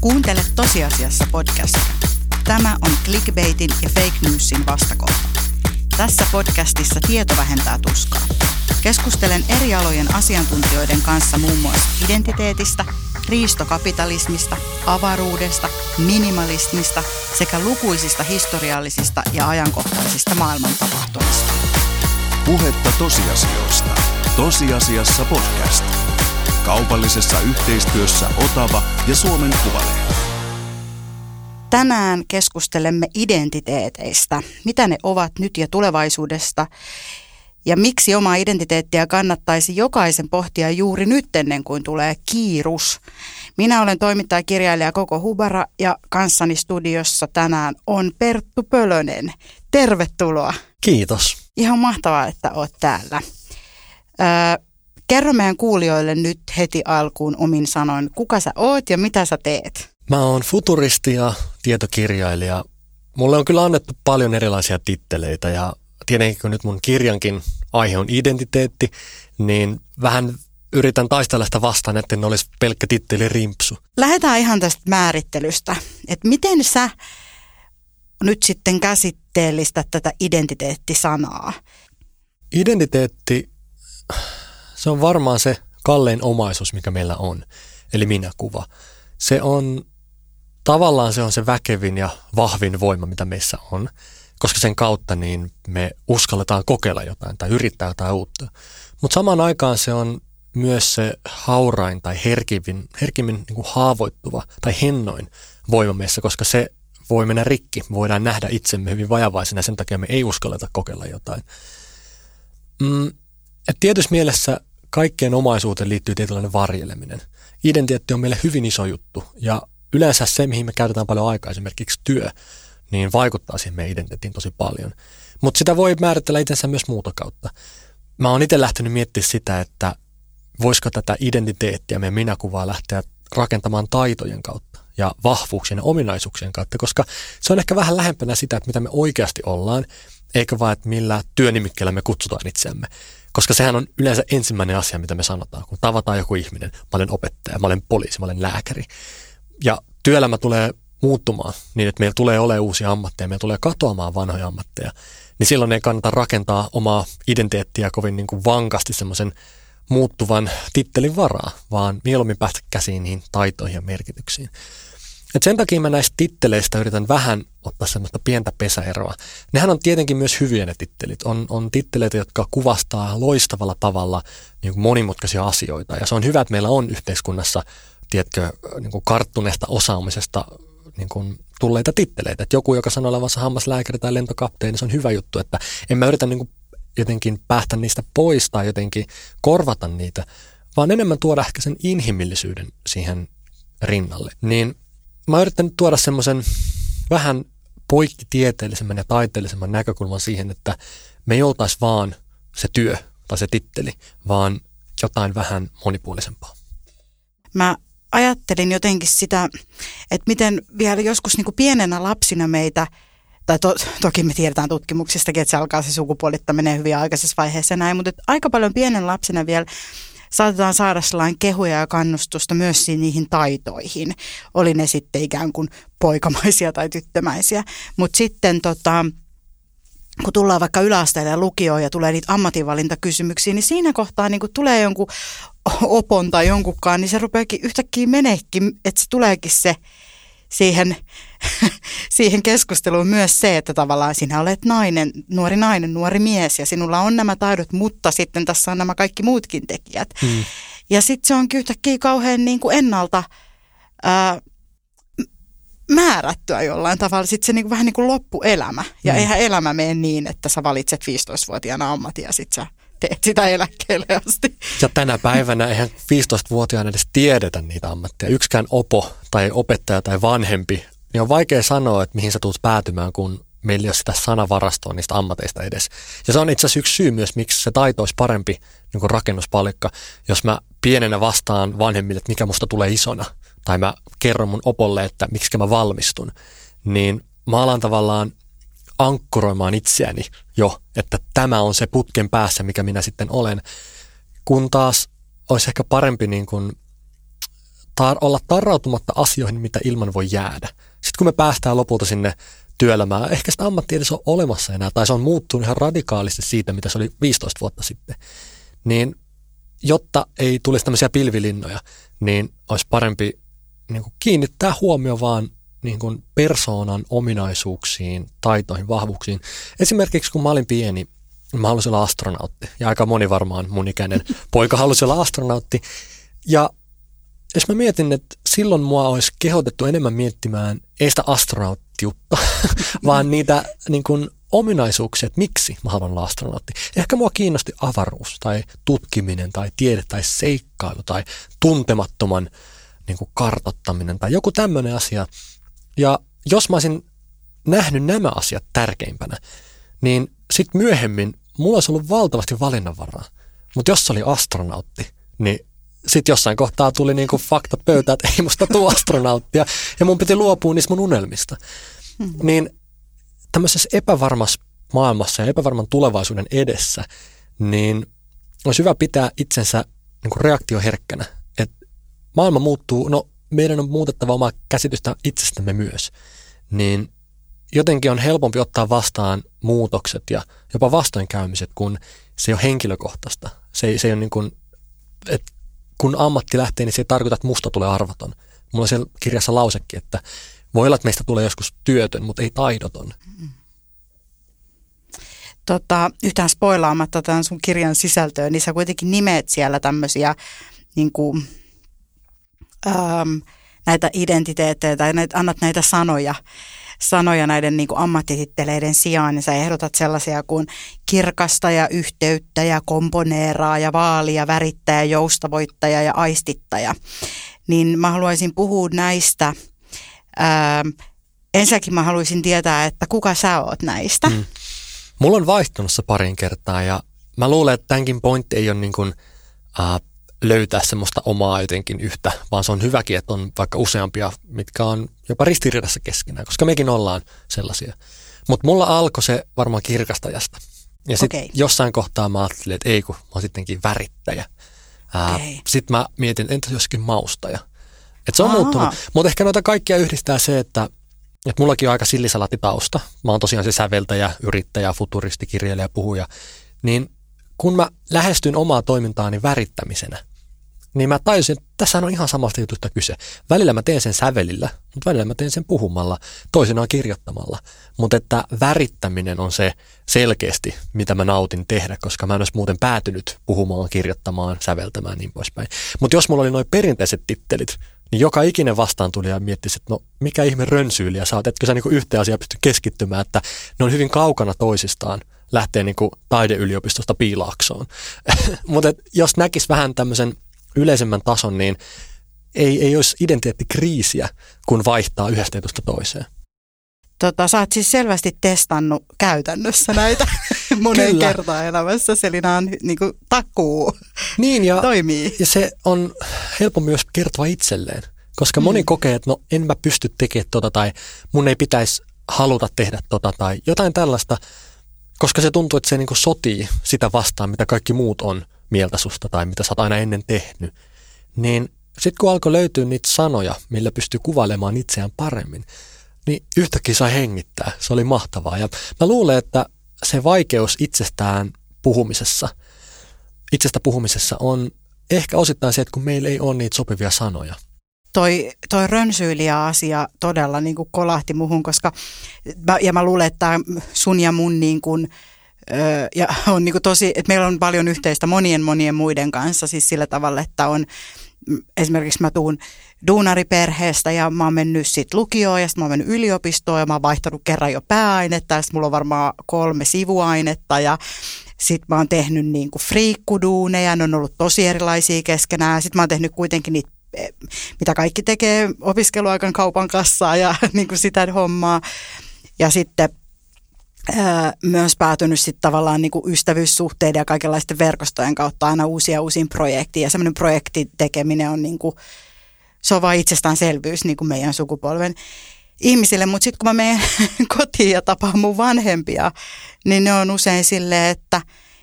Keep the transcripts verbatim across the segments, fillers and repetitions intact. Kuuntele Tosiasiassa -podcast. Tämä on clickbaitin ja fake newsin vastakohta. Tässä podcastissa tieto vähentää tuskaa. Keskustelen eri alojen asiantuntijoiden kanssa muun muassa identiteetistä, riistokapitalismista, avaruudesta, minimalismista sekä lukuisista historiallisista ja ajankohtaisista maailmantapahtumista. Puhetta tosiasioista. Tosiasiassa podcast. Kaupallisessa yhteistyössä Otava ja Suomen Kuvalehti. Tänään keskustelemme identiteeteistä. Mitä ne ovat nyt ja tulevaisuudesta? Ja miksi omaa identiteettiä kannattaisi jokaisen pohtia juuri nyt ennen kuin tulee kiirus? Minä olen toimittajakirjailija Koko Hubara ja kanssani studiossa tänään on Perttu Pölönen. Tervetuloa. Kiitos. Ihan mahtavaa, että olet täällä. Öö, kerro meidän kuulijoille nyt heti alkuun omin sanoin, kuka sä oot ja mitä sä teet? Mä oon futuristi ja tietokirjailija. Mulle on kyllä annettu paljon erilaisia titteleitä ja tietenkin kun nyt mun kirjankin aihe on identiteetti, niin vähän yritän taistella sitä vastaan, että ne olisi pelkkä titteli rimpsu. Lähdetään ihan tästä määrittelystä, että miten sä nyt sitten käsitteellistät tätä identiteettisanaa? Identiteetti, se on varmaan se kallein omaisuus, mikä meillä on, eli minäkuva. Se on tavallaan se on se väkevin ja vahvin voima, mitä meissä on. Koska sen kautta niin me uskalletaan kokeilla jotain tai yrittää jotain uutta. Mutta samaan aikaan se on myös se haurain tai herkimmin, herkimmin niin kuin haavoittuva tai hennoin voima meissä, koska se voi mennä rikki. Me voidaan nähdä itsemme hyvin vajavaisena, sen takia me ei uskalleta kokeilla jotain. Mm, et tietyssä mielessä kaikkeen omaisuuteen liittyy tietynlainen varjeleminen. Identiteetti on meille hyvin iso juttu ja yleensä se, mihin me käytetään paljon aikaa, esimerkiksi työ, niin vaikuttaa siihen meidän identiteettiin tosi paljon. Mutta sitä voi määritellä itsensä myös muuta kautta. Mä oon itse lähtenyt miettimään sitä, että voisiko tätä identiteettiä, meidän minäkuvaa lähteä rakentamaan taitojen kautta ja vahvuuksien ja ominaisuuksien kautta, koska se on ehkä vähän lähempänä sitä, että mitä me oikeasti ollaan, eikä vaan, että millä työnimikkeellä me kutsutaan itseämme. Koska sehän on yleensä ensimmäinen asia, mitä me sanotaan, kun tavataan joku ihminen. Mä olen opettaja, mä olen poliisi, mä olen lääkäri. Ja työelämä tulee muuttumaan niin, että meillä tulee olemaan uusia ammatteja, meillä tulee katoamaan vanhoja ammatteja, niin silloin ei kannata rakentaa omaa identiteettiä kovin niin kuin vankasti semmoisen muuttuvan tittelin varaa, vaan mieluummin päästä käsiin niihin taitoihin ja merkityksiin. Et sen takia mä näistä titteleistä yritän vähän ottaa semmoista pientä pesäeroa. Nehän on tietenkin myös hyviä ne tittelit. On, on titteleitä, jotka kuvastaa loistavalla tavalla niin kuin monimutkaisia asioita, ja se on hyvä, että meillä on yhteiskunnassa, tiedätkö, niin kuin karttuneesta osaamisesta niin kuin tulleita titteleitä. Että joku, joka sanoo olevansa hammaslääkäri tai lentokapteeni, niin se on hyvä juttu, että en mä yritä niin kuin jotenkin päästä niistä pois tai jotenkin korvata niitä, vaan enemmän tuoda ehkä sen inhimillisyyden siihen rinnalle. Niin mä yritän tuoda semmoisen vähän poikkitieteellisemmän ja taiteellisemman näkökulman siihen, että me ei oltaisi vaan se työ tai se titteli, vaan jotain vähän monipuolisempaa. Mä ajattelin jotenkin sitä, että miten vielä joskus niin kuin pienenä lapsina meitä, tai to, toki me tiedetään tutkimuksistakin, että se alkaa se sukupuolittaminen hyvin aikaisessa vaiheessa näin, mutta aika paljon pienen lapsina vielä saatetaan saada sellainen kehuja ja kannustusta myös niihin taitoihin. Oli ne sitten ikään kuin poikamaisia tai tyttömäisiä, mutta sitten tota, kun tullaan vaikka yläasteelle ja lukioon ja tulee niitä ammatinvalintakysymyksiä, niin siinä kohtaa niin kun tulee jonkun opon tai jonkunkaan, niin se rupeakin yhtäkkiä meneekin, että se tuleekin se siihen, siihen keskusteluun myös se, että tavallaan sinä olet nainen, nuori nainen, nuori mies ja sinulla on nämä taidot, mutta sitten tässä on nämä kaikki muutkin tekijät. Mm. Ja sitten se onkin yhtäkkiä kauhean niin kuin ennalta ää, määrättyä jollain tavalla. Sitten se niinku, vähän niin kuin loppuelämä. Ja mm. eihän elämä mene niin, että sä valitset viisitoistavuotiaana ammatin ja sitten sä teet sitä eläkkeelle asti. Ja tänä päivänä eihän viisitoistavuotiaana edes tiedetä niitä ammatteja. Yksikään opo tai opettaja tai vanhempi, niin on vaikea sanoa, että mihin sä tulet päätymään, kun meillä ei ole sitä sanavarastoa niistä ammateista edes. Ja se on itse asiassa yksi syy myös, miksi se taito olisi parempi niin kuin rakennuspalikka, jos mä pienenä vastaan vanhemmille, että mikä musta tulee isona, tai mä kerron mun opolle, että miksi mä valmistun, niin mä alan tavallaan ankkuroimaan itseäni jo, että tämä on se putken päässä, mikä minä sitten olen, kun taas olisi ehkä parempi niin kuin tar- olla tarrautumatta asioihin, mitä ilman voi jäädä. Sitten kun me päästään lopulta sinne työelämään, ehkä sitä ammattia edes on olemassa enää, tai se on muuttunut ihan radikaalisti siitä, mitä se oli viisitoista vuotta sitten, niin jotta ei tulisi tämmöisiä pilvilinnoja, niin olisi parempi niin kuin kiinnittää huomio vaan niin kuin persoonan ominaisuuksiin, taitoihin, vahvuuksiin. Esimerkiksi kun mä olin pieni, mä halusin olla astronautti, ja aika moni varmaan mun ikäinen poika halusi olla astronautti, ja jos mä mietin, että silloin mua olisi kehotettu enemmän miettimään ei sitä astronauttiutta, vaan niitä niin kuin ominaisuuksia, että miksi mä haluan olla astronautti. Ehkä mua kiinnosti avaruus tai tutkiminen tai tiede tai seikkailu tai tuntemattoman niin kuin kartoittaminen tai joku tämmöinen asia. Ja jos mä olisin nähnyt nämä asiat tärkeimpänä, niin sitten myöhemmin mulla olisi ollut valtavasti valinnanvaraa. Mutta jos se oli astronautti, niin sitten jossain kohtaa tuli niin kuin faktat pöytään, että ei musta tule astronauttia ja mun piti luopua niistä mun unelmista. Hmm. Niin tämmöisessä epävarmassa maailmassa ja epävarman tulevaisuuden edessä, niin olisi hyvä pitää itsensä niin kuin reaktioherkkänä. Et maailma muuttuu, no meidän on muutettava omaa käsitystä itsestämme myös. Niin jotenkin on helpompi ottaa vastaan muutokset ja jopa vastoinkäymiset, kun se ei ole henkilökohtaista. Se, se ei ole niin kuin, että kun ammatti lähtee, niin se ei tarkoita, että musta tulee arvaton. Mulla on siellä kirjassa lausekin, että voi olla, että meistä tulee joskus työtön, mutta ei taidoton. Tota, yhtään spoilaamatta tämän sun kirjan sisältöön, niin sä kuitenkin nimeet siellä tämmöisiä niin kuin, äm, näitä identiteettejä tai näitä, annat näitä sanoja, sanoja näiden niin kuin ammattititteleiden sijaan. Ja sä ehdotat sellaisia kuin kirkastaja, yhteyttäjä, komponeeraaja, vaalija, värittäjä, joustavoittaja ja aistittaja. Niin mä haluaisin puhua näistä. Öö, ensinnäkin mä haluaisin tietää, että kuka sä oot näistä? Mm. Mulla on vaihtunut se parin kertaa ja mä luulen, että tämänkin pointti ei ole niin kuin, äh, löytää semmoista omaa jotenkin yhtä, vaan se on hyväkin, että on vaikka useampia, mitkä on jopa ristiriidassa keskenään, koska mekin ollaan sellaisia. Mutta mulla alkoi se varmaan kirkastajasta. Ja sitten okay. jossain kohtaa mä ajattelin, että ei kun mä oon sittenkin värittäjä. Äh, okay. Sitten mä mietin, entä joskin maustaja. Että se on Aha. muuttunut, mutta ehkä noita kaikkia yhdistää se, että, että mullakin on aika sillisalaatitausta. Mä oon tosiaan se säveltäjä, yrittäjä, futuristi, kirjailija, puhuja. Niin kun mä lähestyin omaa toimintaani värittämisenä, niin mä tajusin, että tässä on ihan samasta jutusta kyse. Välillä mä teen sen sävelillä, mutta välillä mä teen sen puhumalla, toisinaan kirjoittamalla. Mutta että värittäminen on se selkeästi, mitä mä nautin tehdä, koska mä en olisi muuten päätynyt puhumaan, kirjoittamaan, säveltämään niin poispäin. Mutta jos mulla oli noi perinteiset tittelit, niin joka ikinen vastaan tuli ja miettisi, että no mikä ihme rönsyyliä sä oot, etkö sä niinku yhteen asiaan pysty keskittymään, että ne on hyvin kaukana toisistaan, lähtee niinku taideyliopistosta Piilaaksoon. Mutta jos näkisi vähän tämmöisen yleisemmän tason, niin ei, ei olisi identiteettikriisiä, kun vaihtaa yhdestä tietystä toiseen. Tota, sä oot siis selvästi testannut käytännössä näitä monen kertaan elämässä, Selina on niin kuin takuu, niin, ja, toimii. Ja se on helppo myös kertoa itselleen, koska moni mm. kokee, että no en mä pysty tekemään tota tai mun ei pitäisi haluta tehdä tota tai jotain tällaista, koska se tuntuu, että se niin kuin sotii sitä vastaan, mitä kaikki muut on mieltä susta tai mitä sä oot aina ennen tehnyt, niin sitten kun alkoi löytyä niitä sanoja, millä pystyy kuvailemaan itseään paremmin, niin yhtäkkiä sai hengittää. Se oli mahtavaa. Ja mä luulen, että se vaikeus itsestään puhumisessa, itsestä puhumisessa on ehkä osittain se, että kun meillä ei ole niitä sopivia sanoja. Toi, toi rönsyilijä-asia todella niin kuin kolahti muhun, koska mä, ja mä luulen, että sun ja mun niin kuin, ö, ja on niin kuin tosi, että meillä on paljon yhteistä monien monien muiden kanssa, siis sillä tavalla, että on esimerkiksi mä tuun duunariperheestä ja mä oon mennyt sit lukioon ja sit mä oon mennyt yliopistoon ja mä oon vaihtanut kerran jo pääainetta ja sit mulla on varmaan kolme sivuainetta ja sit mä oon tehnyt niinku friikkuduuneja, ne on ollut tosi erilaisia keskenään. Sit mä oon tehnyt kuitenkin niitä, mitä kaikki tekee opiskeluaikan kaupan kassaa ja niinku sitä hommaa ja sitten myös päätynyt sitten tavallaan niinku ystävyyssuhteiden ja kaikenlaisten verkostojen kautta aina uusia uusiin projektiin. Ja semmoinen projektitekeminen on niinku, se on vaan itsestäänselvyys niinku meidän sukupolven ihmisille. Mutta sitten kun mä menen kotiin ja tapaan mun vanhempia, niin ne on usein silleen, että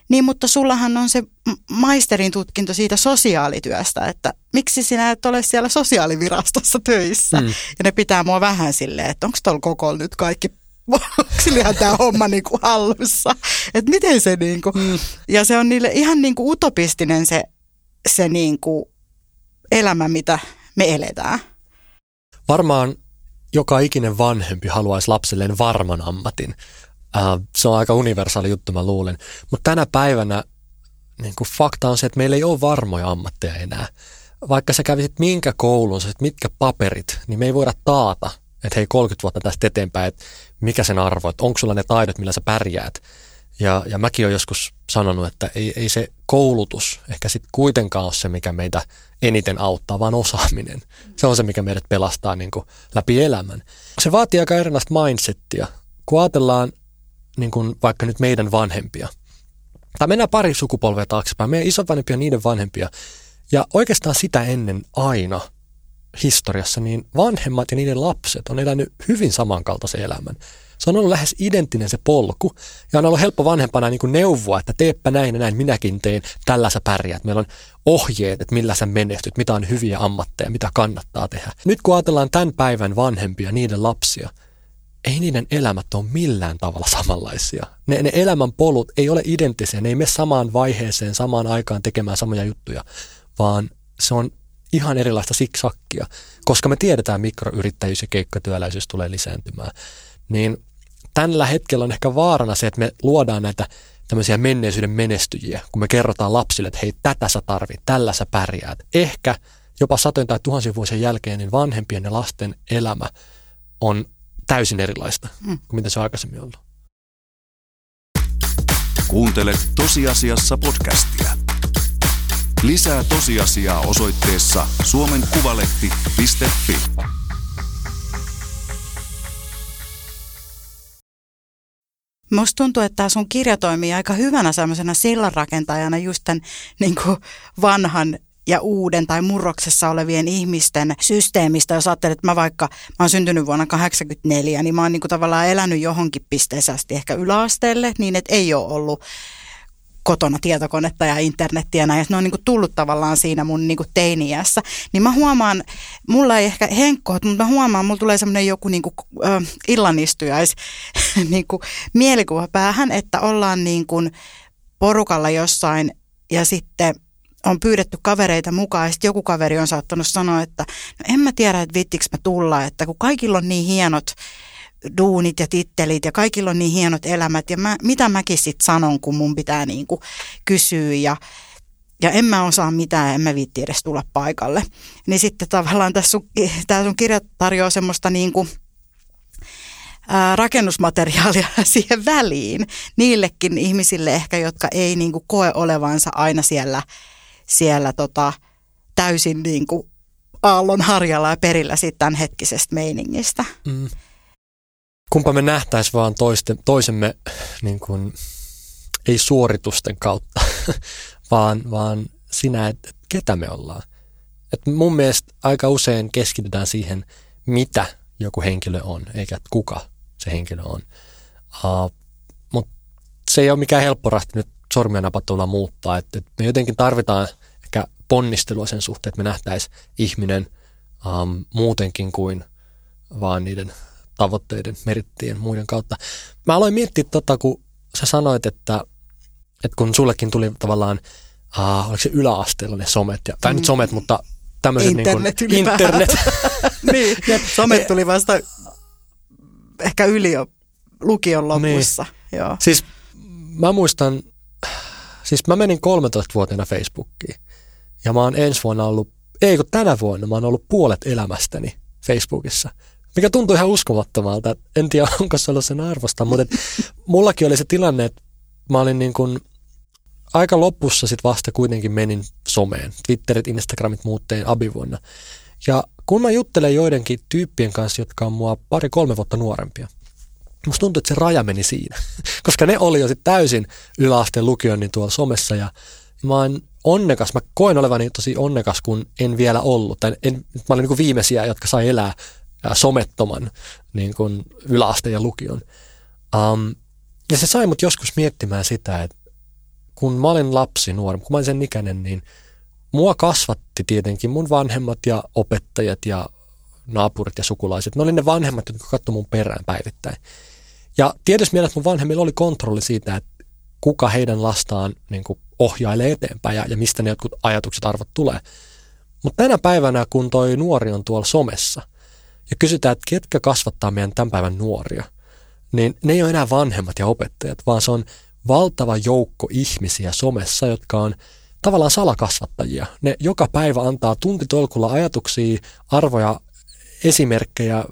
Niin, mutta sullahan on se maisterin tutkinto siitä sosiaalityöstä, että miksi sinä et ole siellä sosiaalivirastossa töissä? Mm. Ja ne pitää mua vähän silleen, että onko tuolla kokolla nyt kaikki, onko sillähän tämä homma niinku hallussa? Että miten se niinku, mm. ja se on niille ihan niinku utopistinen se, se niinku elämä, mitä me eletään. Varmaan joka ikinen vanhempi haluaisi lapselleen varman ammatin. Uh, se on aika universaali juttu, mä luulen. Mutta tänä päivänä niin kun fakta on se, että meillä ei ole varmoja ammatteja enää. Vaikka sä kävisit minkä koulun, sä mitkä paperit, niin me ei voida taata, että hei kolmekymmentä vuotta tästä eteenpäin, että mikä sen arvo, että onko sulla ne taidot, millä sä pärjäät. Ja, ja mäkin olen joskus sanonut, että ei, ei se koulutus ehkä sitten kuitenkaan ole se, mikä meitä eniten auttaa, vaan osaaminen. Se on se, mikä meidät pelastaa niin kun läpi elämän. Se vaatii aika erilaista mindsettiä. Kun ajatellaan, niin kuin vaikka nyt meidän vanhempia. Tai mennään pari sukupolvea taaksepäin. Meidän isovanhempia ja niiden vanhempia. Ja oikeastaan sitä ennen aina historiassa, niin vanhemmat ja niiden lapset on elänyt hyvin samankaltaisen elämän. Se on ollut lähes identtinen se polku. Ja on ollut helppo vanhempana niin kuin neuvoa, että teepä näin ja näin, minäkin teen, tällä sä pärjäät. Meillä on ohjeet, että millä sä menestyt, mitä on hyviä ammatteja, mitä kannattaa tehdä. Nyt kun ajatellaan tämän päivän vanhempia ja niiden lapsia, ei niiden elämät ole millään tavalla samanlaisia. Ne, ne elämän polut ei ole identtisiä, ne ei mene samaan vaiheeseen, samaan aikaan tekemään samoja juttuja, vaan se on ihan erilaista siksakkia. Koska me tiedetään, mikroyrittäjyys ja keikkatyöläisyys tulee lisääntymään, niin tällä hetkellä on ehkä vaarana se, että me luodaan näitä tämmöisiä menneisyyden menestyjiä, kun me kerrotaan lapsille, että hei, tätä sä tarvit, tällä sä pärjäät. Ehkä jopa satojen tai tuhansien vuosien jälkeen niin vanhempien ja lasten elämä on täysin erilaista kuin mitä se on aikaisemmin ollut. Kuuntele Tosiasiassa podcastia. Lisää tosiasiaa osoitteessa suomen kuvalehti piste fi. Musta tuntuu, että tämä sun kirja toimii aika hyvänä sellaisena sillanrakentajana just tämän niin kuin vanhan ja uuden tai murroksessa olevien ihmisten systeemistä. Jos ajattelet, että mä vaikka, mä oon syntynyt vuonna kahdeksankymmentäneljä, niin mä oon niinku tavallaan elänyt johonkin pisteeseen asti ehkä yläasteelle, niin että ei ole ollut kotona tietokonetta ja internettiä näin, että ne on niinku tullut tavallaan siinä mun niinku teini-iässä. Niin mä huomaan, mulla ei ehkä henkkohot, mutta mä huomaan, mulla tulee semmoinen joku niinku, ö, illanistujaisi niinku mielikuva päähän, että ollaan niinku porukalla jossain ja sitten on pyydetty kavereita mukaan ja sitten joku kaveri on saattanut sanoa, että no en mä tiedä, että vittiks mä tullaan, että kun kaikilla on niin hienot duunit ja tittelit ja kaikilla on niin hienot elämät ja mä, mitä mäkin sitten sanon, kun mun pitää niinku kysyä ja, ja en mä osaa mitään, en mä viitti edes tulla paikalle. Niin sitten tavallaan tässä sun, tää sun kirja tarjoaa semmoista niinku Ää, rakennusmateriaalia siihen väliin niillekin ihmisille ehkä, jotka ei niinku koe olevansa aina siellä siellä tota, täysin niin kuin aallon harjalla ja perillä siitä tämänhetkisestä meiningistä. Mm. Kumpa me nähtäisiin vaan toiste, toisemme niin kuin, ei suoritusten kautta, vaan, vaan sinä, että et ketä me ollaan. Et mun mielestä aika usein keskitytään siihen, mitä joku henkilö on, eikä kuka se henkilö on. Uh, Mutta se ei ole mikään helppo rahti nyt sormia napattuilla muuttaa. Et, et me jotenkin tarvitaan ehkä ponnistelua sen suhteen, että me nähtäisiin ihminen um, muutenkin kuin vaan niiden tavoitteiden, merittien, muiden kautta. Mä aloin miettiä, tota, kun sä sanoit, että, että kun sullekin tuli tavallaan, uh, oliko se yläasteella ne somet, ja, tai mm. nyt somet, mutta tämmöiset internet. Niin kuin, internet. Niin, somet tuli vasta ehkä ylio, lukion lopussa. Niin. Joo. Siis mä muistan, siis mä menin kolmetoistavuotiaana Facebookiin ja mä oon ensi vuonna ollut, ei kun tänä vuonna mä oon ollut puolet elämästäni Facebookissa, mikä tuntui ihan uskomattomalta. Et en tiedä, onko se ollut sen arvosta, mutta mullakin oli se tilanne, että mä olin niin kuin aika lopussa sit vasta kuitenkin menin someen, Twitterit, Instagramit muutteen abivuonna. Ja kun mä juttelen joidenkin tyyppien kanssa, jotka on mua pari-kolme vuotta nuorempia, musta tuntuu, että se raja meni siinä, koska ne oli jo sit täysin yläasteen lukion niin tuolla somessa ja mä oon onnekas, mä koen olevani tosi onnekas, kun en vielä ollut. En, en, mä olin niin kuin viimeisiä, jotka sai elää somettoman niin kuin yläasteen ja lukion. Um, ja se sai mut joskus miettimään sitä, että kun mä olin lapsi nuori, kun mä olin sen ikäinen, niin mua kasvatti tietenkin mun vanhemmat ja opettajat ja naapurit ja sukulaiset. Ne oli ne vanhemmat, jotka katsoi mun perään päivittäin. Ja tietysti mielessä mun vanhemmilla oli kontrolli siitä, että kuka heidän lastaan niin kuin ohjailee eteenpäin ja, ja mistä ne jotkut ajatukset, arvot tulee. Mutta tänä päivänä, kun toi nuori on tuolla somessa ja kysytään, että ketkä kasvattaa meidän tämän päivän nuoria, niin ne ei ole enää vanhemmat ja opettajat, vaan se on valtava joukko ihmisiä somessa, jotka on tavallaan salakasvattajia. Ne joka päivä antaa tuntitolkulla ajatuksia, arvoja, esimerkkejä,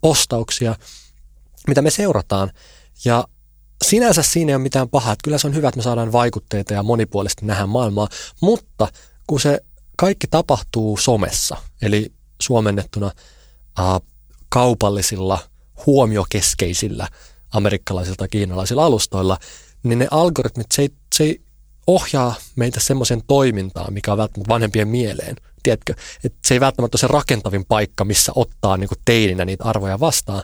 postauksia, mitä me seurataan. Ja sinänsä siinä ei ole mitään pahaa, että kyllä se on hyvä, että me saadaan vaikutteita ja monipuolisesti nähdään maailmaa, mutta kun se kaikki tapahtuu somessa, eli suomennettuna äh, kaupallisilla, huomiokeskeisillä amerikkalaisilla ja kiinalaisilla alustoilla, niin ne algoritmit, se ei, se ei ohjaa meitä semmoisen toimintaan, mikä on välttämättä vanhempien mieleen. Tiedätkö, että se ei välttämättä ole se rakentavin paikka, missä ottaa niin kuin teininä niitä arvoja vastaan.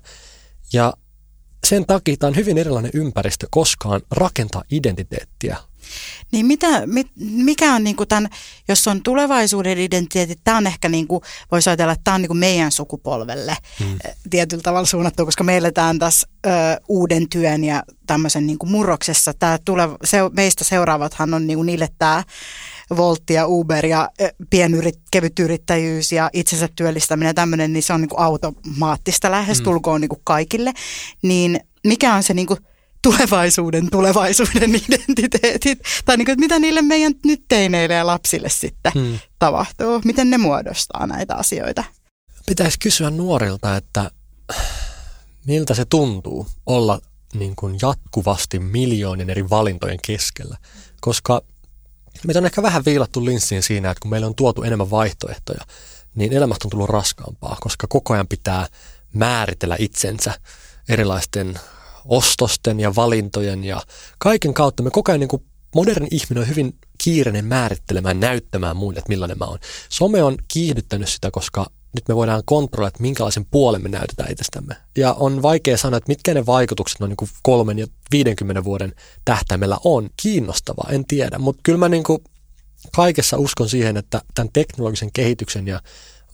Ja sen takia tämä on hyvin erilainen ympäristö koskaan rakentaa identiteettiä. Niin mitä, mit, mikä on niin kuin tämän, jos on tulevaisuuden identiteetti, tämä on ehkä, niin kuin, voisi ajatella, että tämä on niin kuin meidän sukupolvelle hmm. tietyllä tavalla suunnattu, koska me eletään tässä ö, uuden työn ja tämmöisen niin kuin murroksessa. Tämä tule, se, meistä seuraavathan on niin kuin niille tämä Wolt ja Uber ja pienyrit, kevytyrittäjyys ja itsensä työllistäminen ja tämmöinen, niin se on niin kuin automaattista lähestulkoon niin kuin kaikille. Niin mikä on se niin kuin tulevaisuuden tulevaisuuden identiteetit? Tai niin kuin, että mitä niille meidän nyt teineille ja lapsille sitten hmm. tapahtuu? Miten ne muodostaa näitä asioita? Pitäisi kysyä nuorilta, että miltä se tuntuu olla niin kuin jatkuvasti miljoonien eri valintojen keskellä, koska meitä on ehkä vähän viilattu linssiin siinä, että kun meillä on tuotu enemmän vaihtoehtoja, niin elämästä on tullut raskaampaa, koska koko ajan pitää määritellä itsensä erilaisten ostosten ja valintojen ja kaiken kautta. Me koko ajan niin kuin moderni ihminen on hyvin kiireinen määrittelemään, näyttämään muille, että millainen mä oon. Some on kiihdyttänyt sitä, koska nyt me voidaan kontrolloida, että minkälaisen puolen me näytetään itsestämme. Ja on vaikea sanoa, että mitkä ne vaikutukset on niin kuin kolmen ja viidenkymmenen vuoden tähtäimellä on. Kiinnostavaa, en tiedä. Mutta kyllä mä niin kuin kaikessa uskon siihen, että tämän teknologisen kehityksen ja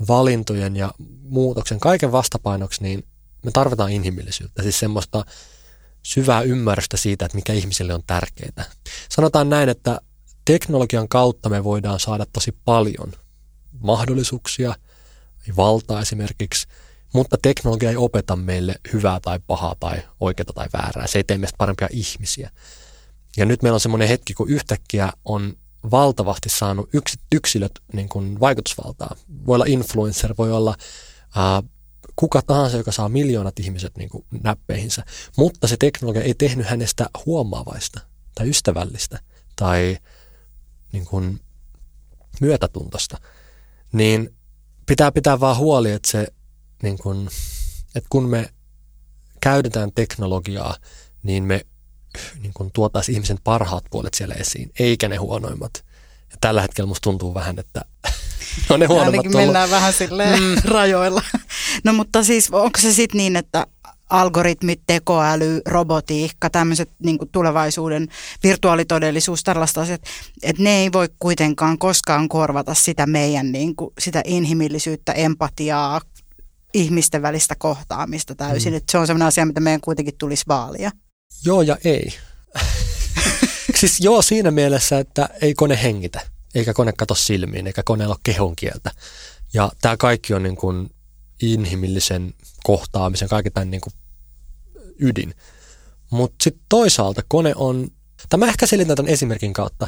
valintojen ja muutoksen kaiken vastapainoksi, niin me tarvitaan inhimillisyyttä. Siis semmoista syvää ymmärrystä siitä, että mikä ihmisille on tärkeää. Sanotaan näin, että teknologian kautta me voidaan saada tosi paljon mahdollisuuksia, valtaa esimerkiksi, mutta teknologia ei opeta meille hyvää tai pahaa tai oikeaa tai väärää. Se ei tee meistä parempia ihmisiä. Ja nyt meillä on semmoinen hetki, kun yhtäkkiä on valtavasti saanut yksilöt niin kuin vaikutusvaltaa. Voi olla influencer, voi olla ää, kuka tahansa, joka saa miljoonat ihmiset niin kuin näppeihinsä, mutta se teknologia ei tehnyt hänestä huomaavaista tai ystävällistä tai niin kuin myötätuntosta. Niin pitää pitää vaan huoli, että, se, niin kun, että kun me käytetään teknologiaa, niin me niin kun tuotaisiin ihmisen parhaat puolet siellä esiin, eikä ne huonoimmat. Ja tällä hetkellä musta tuntuu vähän, että no ne huonommat ainakin mennään ollut vähän silleen mm. rajoilla. No mutta siis onko se sitten niin, että algoritmit, tekoäly, robotiikka, tämmöiset niin kuin tulevaisuuden virtuaalitodellisuus, tällaista asiat, että ne ei voi kuitenkaan koskaan korvata sitä meidän niin kuin, sitä inhimillisyyttä, empatiaa, ihmisten välistä kohtaamista täysin. Mm. Että se on sellainen asia, mitä meidän kuitenkin tulisi vaalia. Joo ja ei. Siis joo siinä mielessä, että ei kone hengitä, eikä kone kato silmiin, eikä koneella ole kehon kieltä. Ja tämä kaikki on niin kuin inhimillisen kohtaamisen, kaiken tämän niin kuin ydin. Mutta sitten toisaalta kone on, tämä ehkä selitän tämän esimerkin kautta,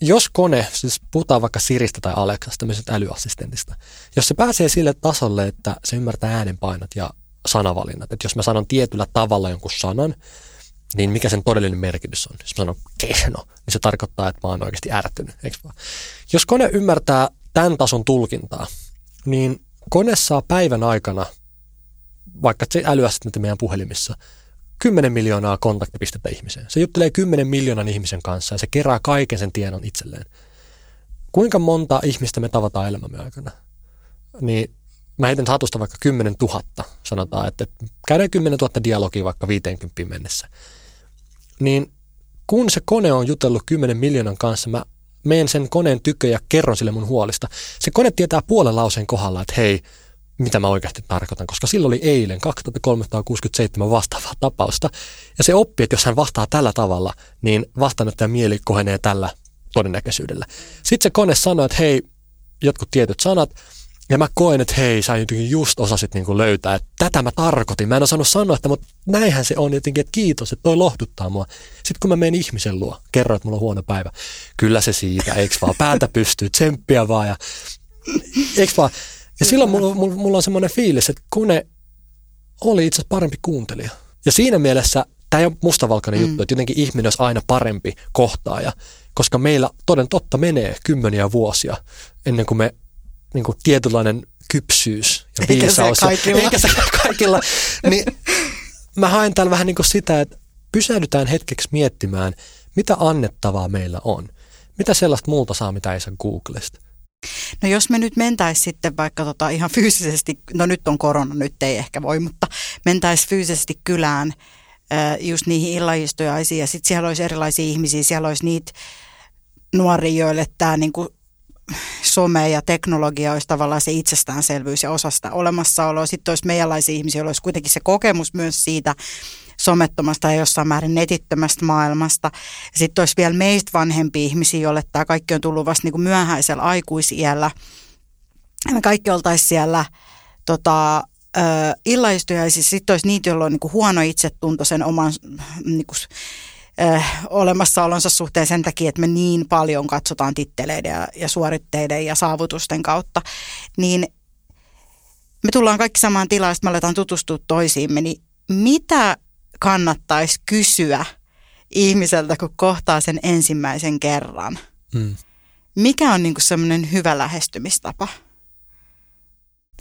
jos kone, siis puhutaan vaikka Siristä tai Alexasta, tämmöisestä älyassistentista, jos se pääsee sille tasolle, että se ymmärtää äänenpainot ja sanavalinnat, että jos mä sanon tietyllä tavalla jonkun sanan, niin mikä sen todellinen merkitys on? Jos mä sanon kehno, niin se tarkoittaa, että mä oon oikeasti ärtynyt, eikö vaan? Jos kone ymmärtää tämän tason tulkintaa, niin kone saa päivän aikana, vaikka se älyassistentti meidän puhelimissa, kymmenen miljoonaa kontaktipistettä ihmiseen. Se juttelee kymmenen miljoonan ihmisen kanssa ja se kerää kaiken sen tiedon itselleen. Kuinka monta ihmistä me tavataan elämämme aikana? Niin mä heitän hatusta vaikka kymmenen tuhatta, sanotaan, että käydään kymmenen tuhatta dialogia vaikka viisikymmentä mennessä. Niin kun se kone on jutellut kymmenen miljoonan kanssa, mä menen sen koneen tykö ja kerron sille mun huolista. Se kone tietää puolen lauseen kohdalla, että hei, mitä mä oikeasti tarkoitan, koska sillä oli eilen kaksituhattakolmesataakuusikymmentäseitsemän vastaavaa tapausta. Ja se oppii, että jos hän vastaa tällä tavalla, niin vastaanottajan mieli kohenee tällä todennäköisyydellä. Sitten se kone sanoo, että hei, jotkut tietyt sanat, ja mä koen, että hei, sä jotenkin just osasit niin kuin löytää, että tätä mä tarkoitin. Mä en osannut sanoa, että mutta näinhän se on jotenkin, että kiitos, että toi lohduttaa mua. Sitten kun mä menen ihmisen luo, kerron, että mulla on huono päivä. Kyllä se siitä, eiks vaan, päätä pystyy, tsemppiä vaan ja eiks vaan. Ja silloin mulla, mulla on semmoinen fiilis, että kone oli itse asiassa parempi kuuntelija. Ja siinä mielessä tämä ei ole mustavalkainen mm. juttu, että jotenkin ihminen olisi aina parempi kohtaaja, koska meillä toden totta menee kymmeniä vuosia ennen kuin me niin kuin tietynlainen kypsyys ja viisaus. Eikä se kaikilla. Eikä se kaikilla. Niin, mä haen täällä vähän niin kuin sitä, että pysähdytään hetkeksi miettimään, mitä annettavaa meillä on. Mitä sellaista multa saa, mitä ei saa Googlesta. No jos me nyt mentäisiin sitten vaikka tota ihan fyysisesti, no nyt on korona, nyt ei ehkä voi, mutta mentäisiin fyysisesti kylään äh, just niihin illaistujaisiin ja sitten siellä olisi erilaisia ihmisiä, siellä olisi niitä nuoria, joille tämä niinku some ja teknologia olisi tavallaan se itsestäänselvyys ja osa sitä olemassaoloa. Sitten olisi meidänlaisia ihmisiä, joilla olisi kuitenkin se kokemus myös siitä somettomasta ja jossain määrin netittömästä maailmasta. Sitten olisi vielä meistä vanhempia ihmisiä, joille tämä kaikki on tullut vasta niin kuin myöhäisellä aikuisiällä. Me kaikki oltaisiin siellä tota, illaistujaisissa. Sitten olisi niitä, joilla on niin kuin huono itsetunto sen oman niin kuin, Äh, olemassaolonsa suhteen sen takia, että me niin paljon katsotaan titteleiden ja, ja suoritteiden ja saavutusten kautta, niin me tullaan kaikki samaan tilaan, että me aletaan tutustua toisiimme, niin mitä kannattaisi kysyä ihmiseltä, kun kohtaa sen ensimmäisen kerran? Hmm. Mikä on niinku semmoinen hyvä lähestymistapa?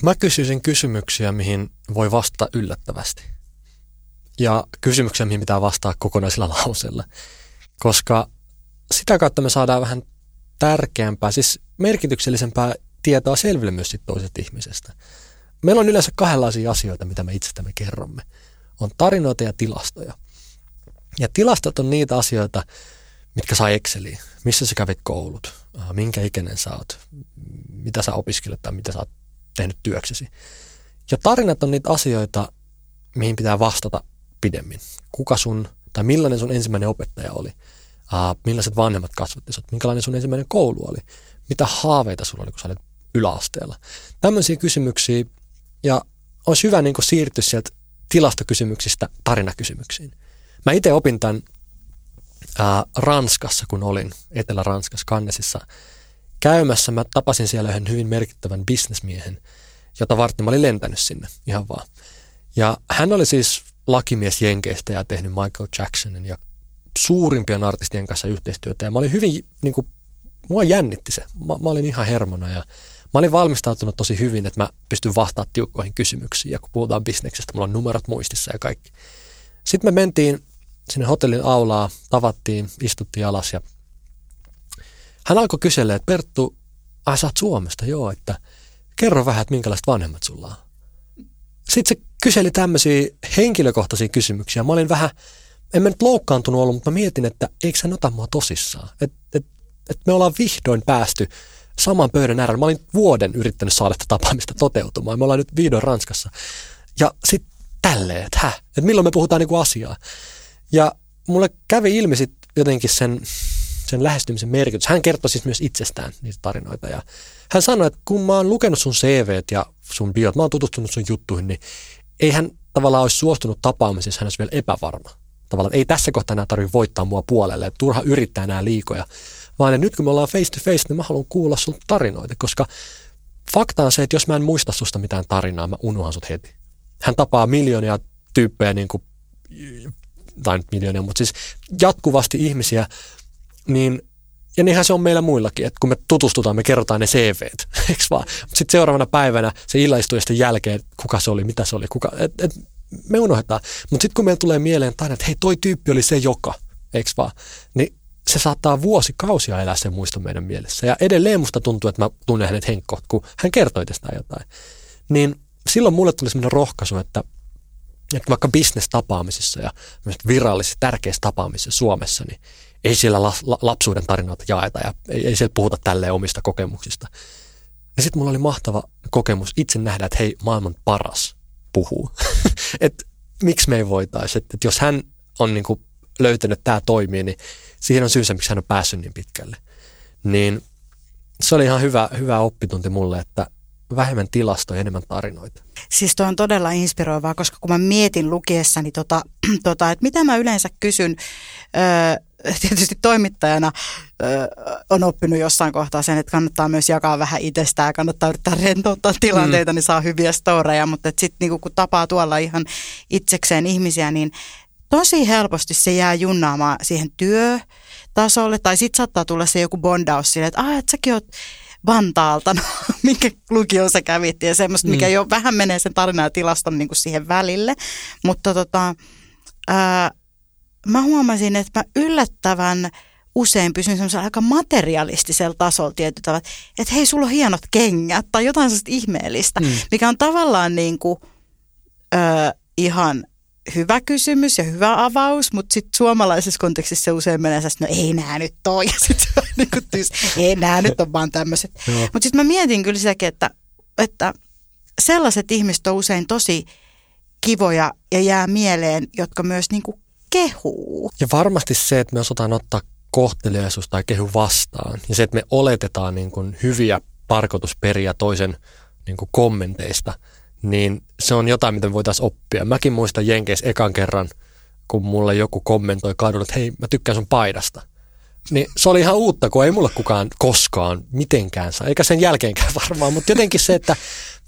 Mä kysyisin kysymyksiä, mihin voi vastata yllättävästi. Ja kysymyksiä, mihin pitää vastaa kokonaisella lauseella, koska sitä kautta me saadaan vähän tärkeämpää, siis merkityksellisempää tietoa selville myös toisesta ihmisestä. Meillä on yleensä kahdenlaisia asioita, mitä me itsestämme kerromme. On tarinoita ja tilastoja. Ja tilastot on niitä asioita, mitkä saa Exceliin. Missä sä kävit koulut, minkä ikäinen sä oot, mitä sä opiskelet tai mitä sä oot tehnyt työksesi. Ja tarinat on niitä asioita, mihin pitää vastata pidemmin. Kuka sun, tai millainen sun ensimmäinen opettaja oli? Uh, millaiset vanhemmat kasvatti sut? Minkälainen sun ensimmäinen koulu oli? Mitä haaveita sulla oli, kun sä olit yläasteella? Tämmöisiä kysymyksiä, ja olisi hyvä niin kuin siirtyä sieltä tilastokysymyksistä tarinakysymyksiin. Mä itse opin tämän uh, Ranskassa, kun olin Etelä-Ranskassa, Cannesissa käymässä. Mä tapasin siellä yhden hyvin merkittävän bisnesmiehen, jota varten mä olin lentänyt sinne ihan vaan. Ja hän oli siis lakimies Jenkeistä ja tehnyt Michael Jacksonin ja suurimpien artistien kanssa yhteistyötä. Ja mä olin hyvin, niin kuin, mua jännitti se. Mä, mä olin ihan hermona ja mä olin valmistautunut tosi hyvin, että mä pystyn vastaamaan tiukkoihin kysymyksiin. Ja kun puhutaan bisneksestä, mulla on numerot muistissa ja kaikki. Sitten me mentiin sinne hotellin aulaa, tavattiin, istuttiin alas ja hän alkoi kyselemään, että Perttu, ai sä oot Suomesta, joo, että kerro vähän, että minkälaiset vanhemmat sulla on. Sitten se kyseli tämmöisiä henkilökohtaisia kysymyksiä. Mä olin vähän, en mä nyt loukkaantunut ollut, mutta mä mietin, että eikö hän ota mua tosissaan. Että et, et me ollaan vihdoin päästy saman pöydän äärellä. Mä olin vuoden yrittänyt saada sitä tapaamista toteutumaan. Me ollaan nyt vihdoin Ranskassa. Ja sitten tälleen, että häh, että milloin me puhutaan niinku asiaa. Ja mulle kävi ilmi sit jotenkin sen, sen lähestymisen merkitys. Hän kertoi siis myös itsestään niitä tarinoita. Ja hän sanoi, että kun mä oon lukenut sun C V:t ja sun biot, mä oon tutustunut sun juttuihin, niin ei hän tavallaan olisi suostunut tapaamiseen, jos hän olisi vielä epävarma. Tavallaan ei tässä kohtaa enää tarvitse voittaa mua puolelle, että turha yrittää enää liikoja. Vaan nyt kun me ollaan face to face, niin mä haluan kuulla sun tarinoita, koska fakta on se, että jos mä en muista susta mitään tarinaa, mä unohan sut heti. Hän tapaa miljoonia tyyppejä, niin kuin, tai nyt miljoonia, mutta siis jatkuvasti ihmisiä, niin ja niinhän se on meillä muillakin, että kun me tutustutaan, me kerrotaan ne C V:t, eikö vaan? Mutta sitten seuraavana päivänä se illaistujasta jälkeen, kuka se oli, mitä se oli, kuka, et, et me unohdetaan. Mutta sitten kun meillä tulee mieleen tarina, että hei, toi tyyppi oli se joka, eikö vaan? Niin se saattaa vuosikausia elää sen muisto meidän mielessä. Ja edelleen musta tuntuu, että mä tunnen hänet henkkoht, kun hän kertoi tästä jotain. Niin silloin mulle tuli sellainen rohkaisu, että vaikka business-tapaamisissa ja virallisissa tärkeissä tapaamisissa Suomessa, niin ei siellä la, la, lapsuuden tarinoita jaeta ja ei, ei siellä puhuta tälleen omista kokemuksista. Ja sitten mulla oli mahtava kokemus itse nähdä, että hei, maailman paras puhuu. Että miksi me ei voitaisi, että et jos hän on niinku löytänyt, että tämä toimii, niin siihen on syynsä, miksi hän on päässyt niin pitkälle. Niin se oli ihan hyvä, hyvä oppitunti mulle, että vähemmän tilastoja, enemmän tarinoita. Siis toi on todella inspiroivaa, koska kun mä mietin lukiessani, tota, tota, että mitä mä yleensä kysyn, öö, tietysti toimittajana öö, on oppinut jossain kohtaa sen, että kannattaa myös jakaa vähän itsestään ja kannattaa yrittää rentouttaa tilanteita, mm. niin saa hyviä storeja, mutta sitten niinku, kun tapaa tuolla ihan itsekseen ihmisiä, niin tosi helposti se jää junnaamaan siihen työtasolle tai sitten saattaa tulla se joku bondaus silleen, että ah, et säkin oot Vantaalta, no, minkä lukion sä kävit ja semmoista, mikä mm. jo vähän menee sen tarinan ja tilaston niin kuin siihen välille. Mutta tota, ää, mä huomasin, että mä yllättävän usein pysyn semmoisella aika materialistisella tasolla tietyllä tavalla, että hei, sulla on hienot kengät tai jotain sellaista ihmeellistä, mm. mikä on tavallaan niin kuin, ää, ihan hyvä kysymys ja hyvä avaus, mutta sitten suomalaisessa kontekstissa se usein menee sellaista, no ei nää nyt ole, ja sitten se on niin kuin tyys, ei nää nyt on vaan tämmöiset. No. Mutta sitten mä mietin kyllä sitäkin, että, että sellaiset ihmiset on usein tosi kivoja ja jää mieleen, jotka myös niin kuin kehuu. Ja varmasti se, että me osataan ottaa kohteliaisuus tai kehu vastaan, ja se, että me oletetaan niin kuin hyviä tarkoitusperiä toisen niin kuin kommenteista, niin se on jotain, mitä me voitaisiin oppia. Mäkin muistan Jenkeissä ekan kerran, kun mulle joku kommentoi kadulla, että hei, mä tykkään sun paidasta. Niin se oli ihan uutta, kun ei mulle kukaan koskaan mitenkään saa, eikä sen jälkeenkään varmaan, mutta jotenkin se, että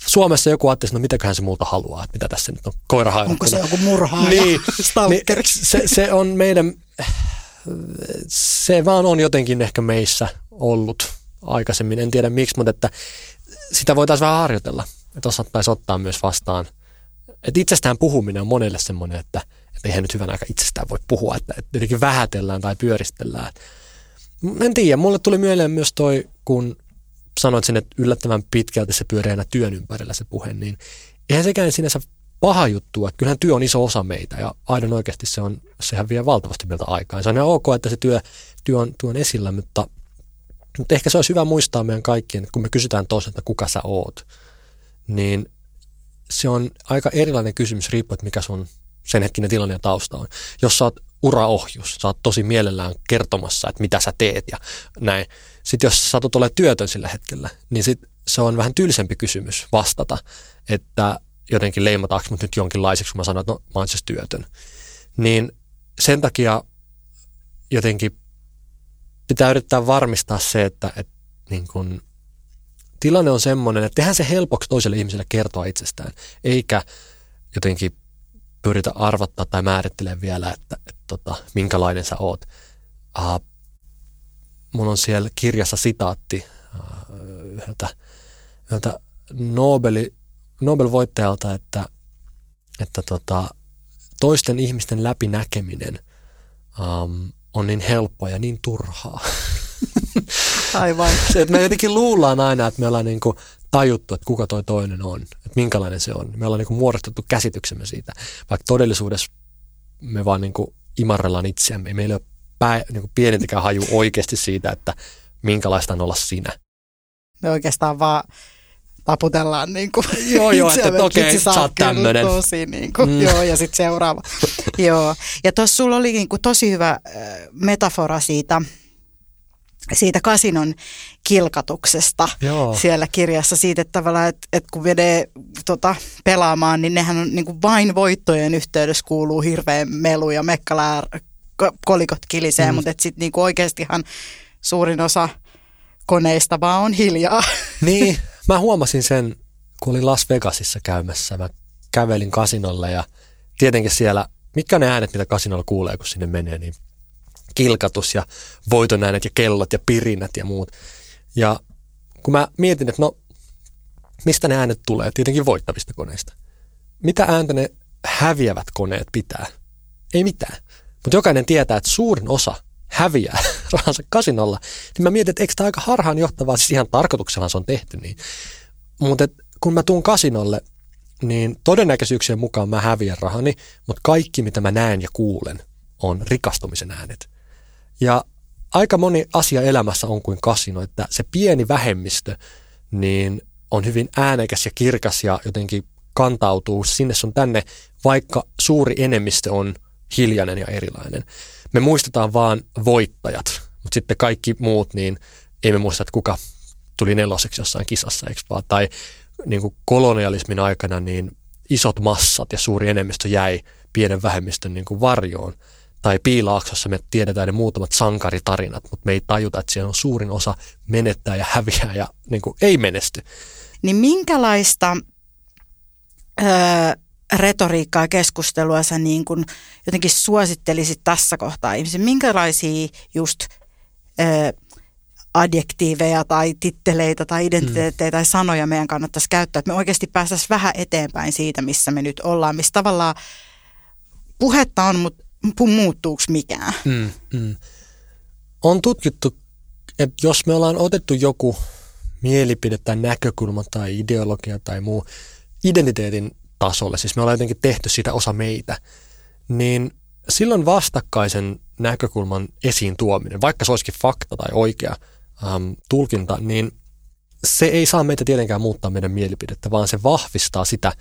Suomessa joku ajattelisi, no mitäköhän se multa haluaa, että mitä tässä nyt on, koirahairattuna. Onko se joku murhaaja? Niin, niin se, se on meidän, se vaan on jotenkin ehkä meissä ollut aikaisemmin, en tiedä miksi, mutta että sitä voitaisiin vähän harjoitella. Että osattaisi ottaa myös vastaan. Että itsestään puhuminen on monelle semmoinen, että, että eihän nyt hyvän aika itsestään voi puhua. Että, että jotenkin vähätellään tai pyöristellään. En tiedä, mulle tuli mieleen myös toi, kun sanoit sen, että yllättävän pitkälti se pyöreänä työn ympärillä se puhe, niin eihän sekään sinänsä paha juttu, että kyllähän työ on iso osa meitä ja aivan oikeasti se on, sehän vie valtavasti meiltä aikaa. Se on ihan ok, että se työ, työ, on, työ on esillä, mutta, mutta ehkä se olisi hyvä muistaa meidän kaikkien, että kun me kysytään toisaalta, että kuka sä oot, niin se on aika erilainen kysymys riippuen, mikä sun sen hetkinen tilanne ja tausta on. Jos sä oot uraohjus, sä oot tosi mielellään kertomassa, että mitä sä teet ja näin. Sitten jos sä satut olemaan työtön sillä hetkellä, niin sit se on vähän tylsempi kysymys vastata, että jotenkin leimataanko mut nyt jonkinlaiseksi, kun mä sanon, että no, mä oon siis työtön. Niin sen takia jotenkin pitää yrittää varmistaa se, että, että niin kun tilanne on semmoinen, että tehdään se helpoksi toiselle ihmiselle kertoa itsestään, eikä jotenkin pyritä arvottaa tai määrittelemään vielä, että, että, että minkälainen sä oot. Uh, mulla on siellä kirjassa sitaatti uh, yhdeltä, yhdeltä Nobeli, Nobel-voittajalta, että, että tota, toisten ihmisten läpinäkeminen um, on niin helppoa ja niin turhaa. Aivan. Se, että me jotenkin luullaan aina, että me ollaan niin kuin tajuttu, että kuka toi toinen on, että minkälainen se on. Me ollaan niin kuin muodostettu käsityksemme siitä, vaikka todellisuudessa me vaan niin kuin imarrellaan itseämme. Meillä ei ole pää, niin kuin pienintäkään haju oikeasti siitä, että minkälaista on olla sinä. Me oikeastaan vaan taputellaan niin kuin joo, joo, että okei, sä oot tämmönen. Tosi niin kuin, mm. joo, ja sitten seuraava. Joo, ja tuossa sulla oli niin kuin tosi hyvä metafora siitä, siitä kasinon kilkatuksesta. Joo. Siellä kirjassa siitä, että tavallaan, että, että kun menee tota, pelaamaan, niin nehän on niin kuin vain voittojen yhteydessä kuuluu hirveän melu ja mekkalakolikot kilisee, mm. mutta sitten niin oikeastihan suurin osa koneista vaan on hiljaa. Niin, mä huomasin sen, kun olin Las Vegasissa käymässä. Mä kävelin kasinolla ja tietenkin siellä, mitkä ne äänet, mitä kasinolla kuulee, kun sinne menee, niin kilkatus ja voitonäänet ja kellot ja pirinät ja muut. Ja kun mä mietin, että no, mistä ne äänet tulee? Tietenkin voittavista koneista. Mitä ääntä ne häviävät koneet pitää? Ei mitään. Mutta jokainen tietää, että suurin osa häviää rahansa kasinolla. Niin mä mietin, että eikö tämä aika harhaanjohtavaa, siis ihan tarkoituksella se on tehty niin. Mutta kun mä tuun kasinolle, niin todennäköisyyksien mukaan mä häviän rahani, mutta kaikki mitä mä näen ja kuulen on rikastumisen äänet. Ja aika moni asia elämässä on kuin kasino, että se pieni vähemmistö niin on hyvin äänekäs ja kirkas ja jotenkin kantautuu sinne sun tänne, vaikka suuri enemmistö on hiljainen ja erilainen. Me muistetaan vaan voittajat, mutta sitten kaikki muut, niin ei me muista, että kuka tuli neloseksi jossain kisassa, eikö vaan? Tai niin kuin kolonialismin aikana niin isot massat ja suuri enemmistö jäi pienen vähemmistön niin kuin varjoon. Tai Piilaaksossa me tiedetään ne muutamat sankaritarinat, mutta me ei tajuta, että siellä on suurin osa menettää ja häviää ja niin kuin ei menesty. Niin minkälaista öö, retoriikkaa ja keskustelua sä niin kuin jotenkin suosittelisit tässä kohtaa ihmisiä? Minkälaisia just öö, adjektiiveja tai titteleitä tai identiteettejä mm. tai sanoja meidän kannattaisi käyttää, että me oikeasti päästäisiin vähän eteenpäin siitä, missä me nyt ollaan, missä tavallaan puhetta on, mutta muuttuuko mikään? Mm, mm. On tutkittu, että jos me ollaan otettu joku mielipide tai näkökulma tai ideologia tai muu identiteetin tasolle, siis me ollaan jotenkin tehty sitä osa meitä, niin silloin vastakkaisen näkökulman esiin tuominen, vaikka se olisikin fakta tai oikea ähm, tulkinta, niin se ei saa meitä tietenkään muuttaa meidän mielipidettä, vaan se vahvistaa sitä,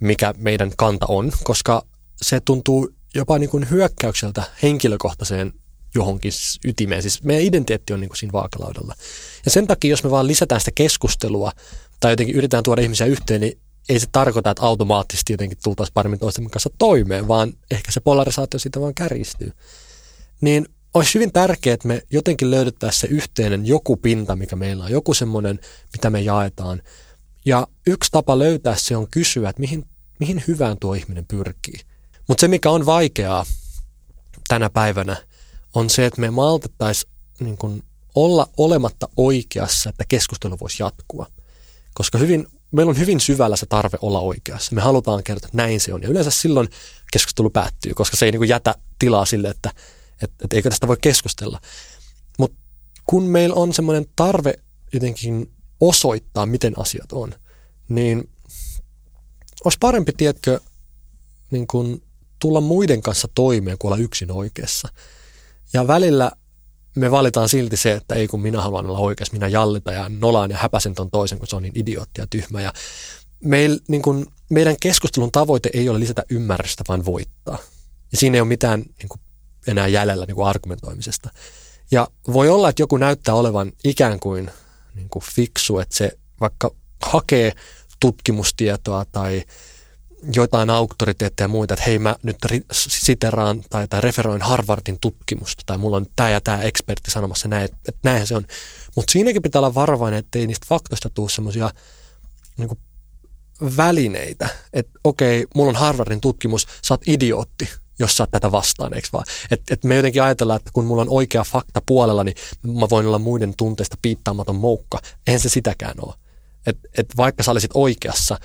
mikä meidän kanta on, koska se tuntuu jopa niin kuin hyökkäykseltä henkilökohtaiseen johonkin ytimeen. Siis meidän identiteetti on niin kuin siinä vaakalaudalla. Ja sen takia, jos me vaan lisätään sitä keskustelua tai jotenkin yritetään tuoda ihmisiä yhteen, niin ei se tarkoita, että automaattisesti jotenkin tultaisiin paremmin toisten kanssa toimeen, vaan ehkä se polarisaatio siitä vaan kärjistyy. Niin olisi hyvin tärkeää, että me jotenkin löydettäisiin se yhteinen joku pinta, mikä meillä on, joku semmoinen, mitä me jaetaan. Ja yksi tapa löytää se on kysyä, että mihin, mihin hyvään tuo ihminen pyrkii. Mutta se, mikä on vaikeaa tänä päivänä, on se, että me maltettaisiin niin kun olla olematta oikeassa, että keskustelu voisi jatkua. Koska hyvin, meillä on hyvin syvällä se tarve olla oikeassa. Me halutaan kertoa, että näin se on. Ja yleensä silloin keskustelu päättyy, koska se ei niin kun jätä tilaa sille, että et, et eikö tästä voi keskustella. Mutta kun meillä on semmoinen tarve jotenkin osoittaa, miten asiat on, niin olisi parempi, tiedätkö, niin kun tulla muiden kanssa toimeen, kun olla yksin oikeassa. Ja välillä me valitaan silti se, että ei kun minä haluan olla oikeassa, minä jallita ja nolaan ja häpäsen ton toisen, kun se on niin idiootti ja tyhmä. Ja meil, niin kun, meidän keskustelun tavoite ei ole lisätä ymmärrystä, vaan voittaa. Ja siinä ei ole mitään niin kun, enää jäljellä niin kun argumentoimisesta. Ja voi olla, että joku näyttää olevan ikään kuin, niin kuin fiksu, että se vaikka hakee tutkimustietoa tai joitain auktoriteetteja ja muita, että hei mä nyt siteraan tai, tai referoin Harvardin tutkimusta tai mulla on tämä ja tämä ekspertti sanomassa näin, että et näinhän se on. Mutta siinäkin pitää olla varovainen, ettei niistä faktoista tule semmoisia niinku, välineitä, että okei, okay, mulla on Harvardin tutkimus, sä oot idiootti, jos sä oot tätä vastaan, eikö vaan? Että et me jotenkin ajatellaan, että kun mulla on oikea fakta puolella, niin mä voin olla muiden tunteista piittaamaton moukka. Eihän se sitäkään ole. Että et vaikka sä olisit oikeassa,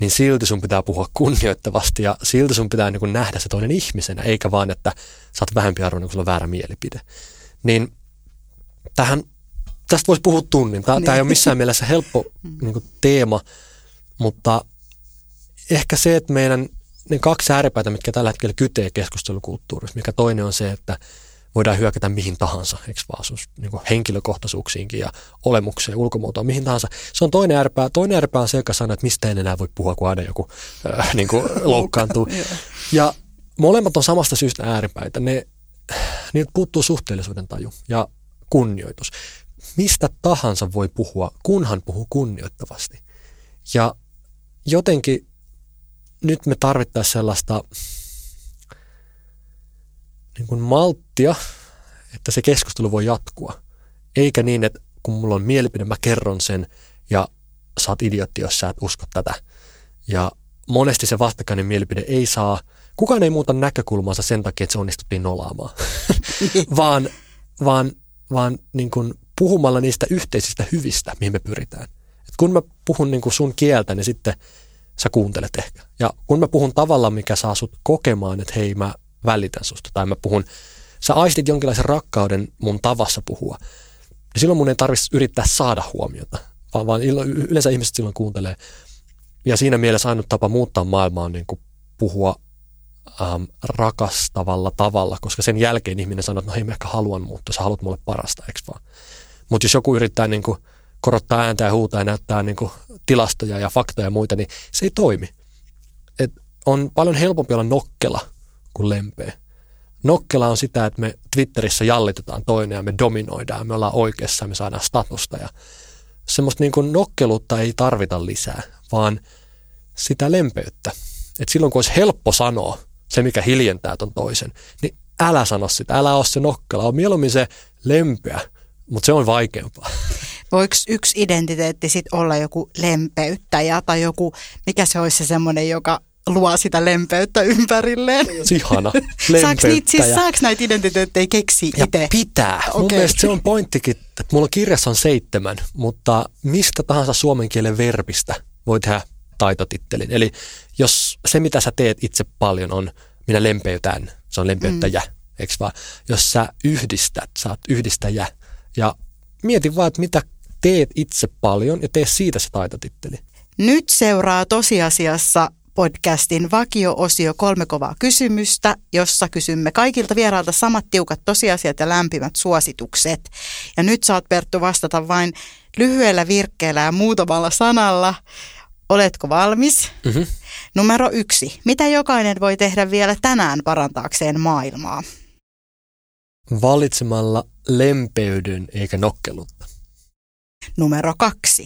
niin silti sun pitää puhua kunnioittavasti ja silti sun pitää niin kuin nähdä se toinen ihmisenä, eikä vaan, että sä oot vähempi arvoinen, kun sulla on väärä mielipide. Niin tähän, tästä voisi puhua tunnin. Tämä niin. Ei ole missään mielessä helppo niin kuin teema, mutta ehkä se, että meidän ne kaksi ääripäitä, mitkä tällä hetkellä kytee keskustelukulttuurissa, mikä toinen on se, että voidaan hyökätä mihin tahansa, eikö vaan niin kuin henkilökohtaisuuksiinkin ja olemukseen, ulkomuotoon, mihin tahansa. Se on toinen ääripää. Toinen ääripää on se, joka sanoo, että mistä en enää voi puhua, kun aina joku äh, niin kuin loukkaantuu. Ja molemmat on samasta syystä ääripäitä. Ne, niiltä puuttuu suhteellisuuden taju ja kunnioitus. Mistä tahansa voi puhua, kunhan puhuu kunnioittavasti. Ja jotenkin nyt me tarvittaisiin sellaista niin kuin malttia, että se keskustelu voi jatkua. Eikä niin, että kun mulla on mielipide, mä kerron sen ja sä oot idiotti, jos sä et usko tätä. Ja monesti se vastakkainen mielipide ei saa, kukaan ei muuta näkökulmaansa sen takia, että se onnistuttiin nolaamaan. vaan vaan, vaan niin kuin puhumalla niistä yhteisistä hyvistä, mihin me pyritään. Et kun mä puhun niin kuin sun kieltä, niin sitten sä kuuntelet ehkä. Ja kun mä puhun tavalla, mikä saa sut kokemaan, että hei mä välitän susta. Tai mä puhun, sä aistit jonkinlaisen rakkauden mun tavassa puhua. Ja silloin mun ei tarvitse yrittää saada huomiota, vaan, vaan yleensä ihmiset silloin kuuntelee. Ja siinä mielessä ainut tapa muuttaa maailmaa on niin kuin puhua ähm, rakastavalla tavalla, koska sen jälkeen ihminen sanoo, että no ei mä ehkä haluan muuttua, sä haluat mulle parasta, eikö vaan? Mutta jos joku yrittää niin kuin korottaa ääntä ja huutaa ja näyttää niin kuin tilastoja ja faktoja ja muita, niin se ei toimi. Et on paljon helpompi olla nokkela kuin lempeä. Nokkela on sitä, että me Twitterissä jallitetaan toinen ja me dominoidaan, me ollaan oikeassa ja me saadaan statusta. Ja semmoista niin kuin nokkeluutta ei tarvita lisää, vaan sitä lempeyttä. Et silloin kun olisi helppo sanoa se, mikä hiljentää ton toisen, niin älä sano sitä, älä ole se nokkela, on mieluummin se lempeä, mutta se on vaikeampaa. Voiko yksi identiteetti sitten olla joku lempeyttäjä tai joku, mikä se olisi se semmoinen, joka luo sitä lempeyttä ympärilleen? Ihana, lempeyttäjä. Saaks niitä, siis saaks näitä identiteettejä keksiä itse? Ja pitää. Okay. Mun mielestä se on pointtikin, että mulla kirjassa on seitsemän, mutta mistä tahansa suomen kielen verbistä voi tehdä taitotittelin. Eli jos se, mitä sä teet itse paljon on, minä lempeytän, se on lempeyttäjä, mm. eikö vaan? Jos sä yhdistät, sä oot yhdistäjä ja mieti vaan, että mitä teet itse paljon ja tee siitä se taitotitteli. Nyt seuraa tosiasiassa podcastin vakio-osio kolme kovaa kysymystä, jossa kysymme kaikilta vierailta samat tiukat tosiasiat ja lämpimät suositukset. Ja nyt saat, Perttu, vastata vain lyhyellä virkkeellä ja muutamalla sanalla. Oletko valmis? Mm-hmm. Numero yksi. Mitä jokainen voi tehdä vielä tänään parantaakseen maailmaa? Valitsemalla lempeyden eikä nokkelutta. Numero kaksi.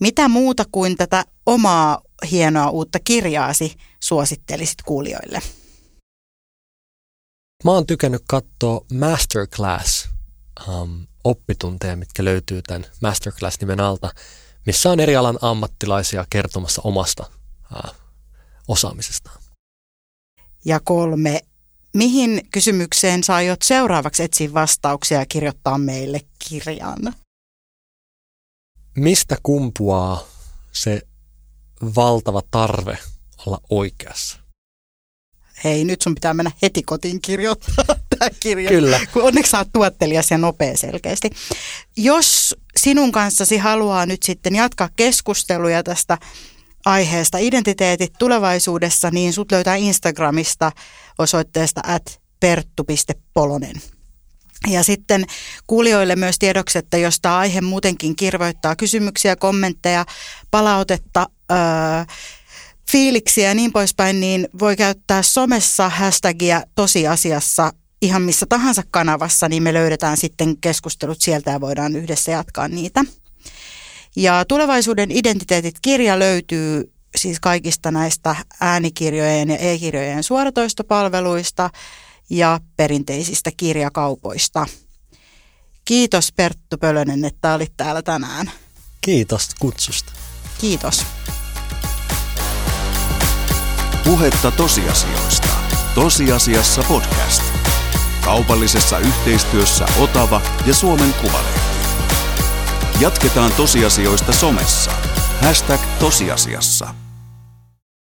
Mitä muuta kuin tätä omaa hienoa uutta kirjaasi suosittelisit kuulijoille? Mä oon tykännyt katsoa Masterclass-oppitunteja, um, mitkä löytyy tämän Masterclass-nimen alta, missä on eri alan ammattilaisia kertomassa omasta uh, osaamisestaan. Ja kolme. Mihin kysymykseen sä aiot seuraavaksi etsiä vastauksia ja kirjoittaa meille kirjan? Mistä kumpuaa se valtava tarve olla oikeassa? Hei, nyt sun pitää mennä heti kotiin kirjoittaa tämä kirja. Kyllä. Kun onneksi sä oot tuottelias ja nopea selkeästi. Jos sinun kanssasi haluaa nyt sitten jatkaa keskusteluja tästä aiheesta identiteetit tulevaisuudessa, niin sut löytää Instagramista osoitteesta at perttu piste polonen. Ja sitten kuulijoille myös tiedoksi, että jos tämä aihe muutenkin kirvoittaa kysymyksiä, kommentteja, palautetta, ää, fiiliksiä ja niin poispäin, niin voi käyttää somessa hashtagia tosiasiassa ihan missä tahansa kanavassa, niin me löydetään sitten keskustelut sieltä ja voidaan yhdessä jatkaa niitä. Ja tulevaisuuden identiteetit-kirja löytyy siis kaikista näistä äänikirjojen ja e-kirjojen suoratoistopalveluista ja perinteisistä kirjakaupoista. Kiitos, Perttu Pölönen, että olit täällä tänään. Kiitos kutsusta. Kiitos. Puhetta tosiasioista. Tosiasiassa podcast. Kaupallisessa yhteistyössä Otava ja Suomen Kuvalehti. Jatketaan tosiasioista somessa. Hashtag tosiasiassa.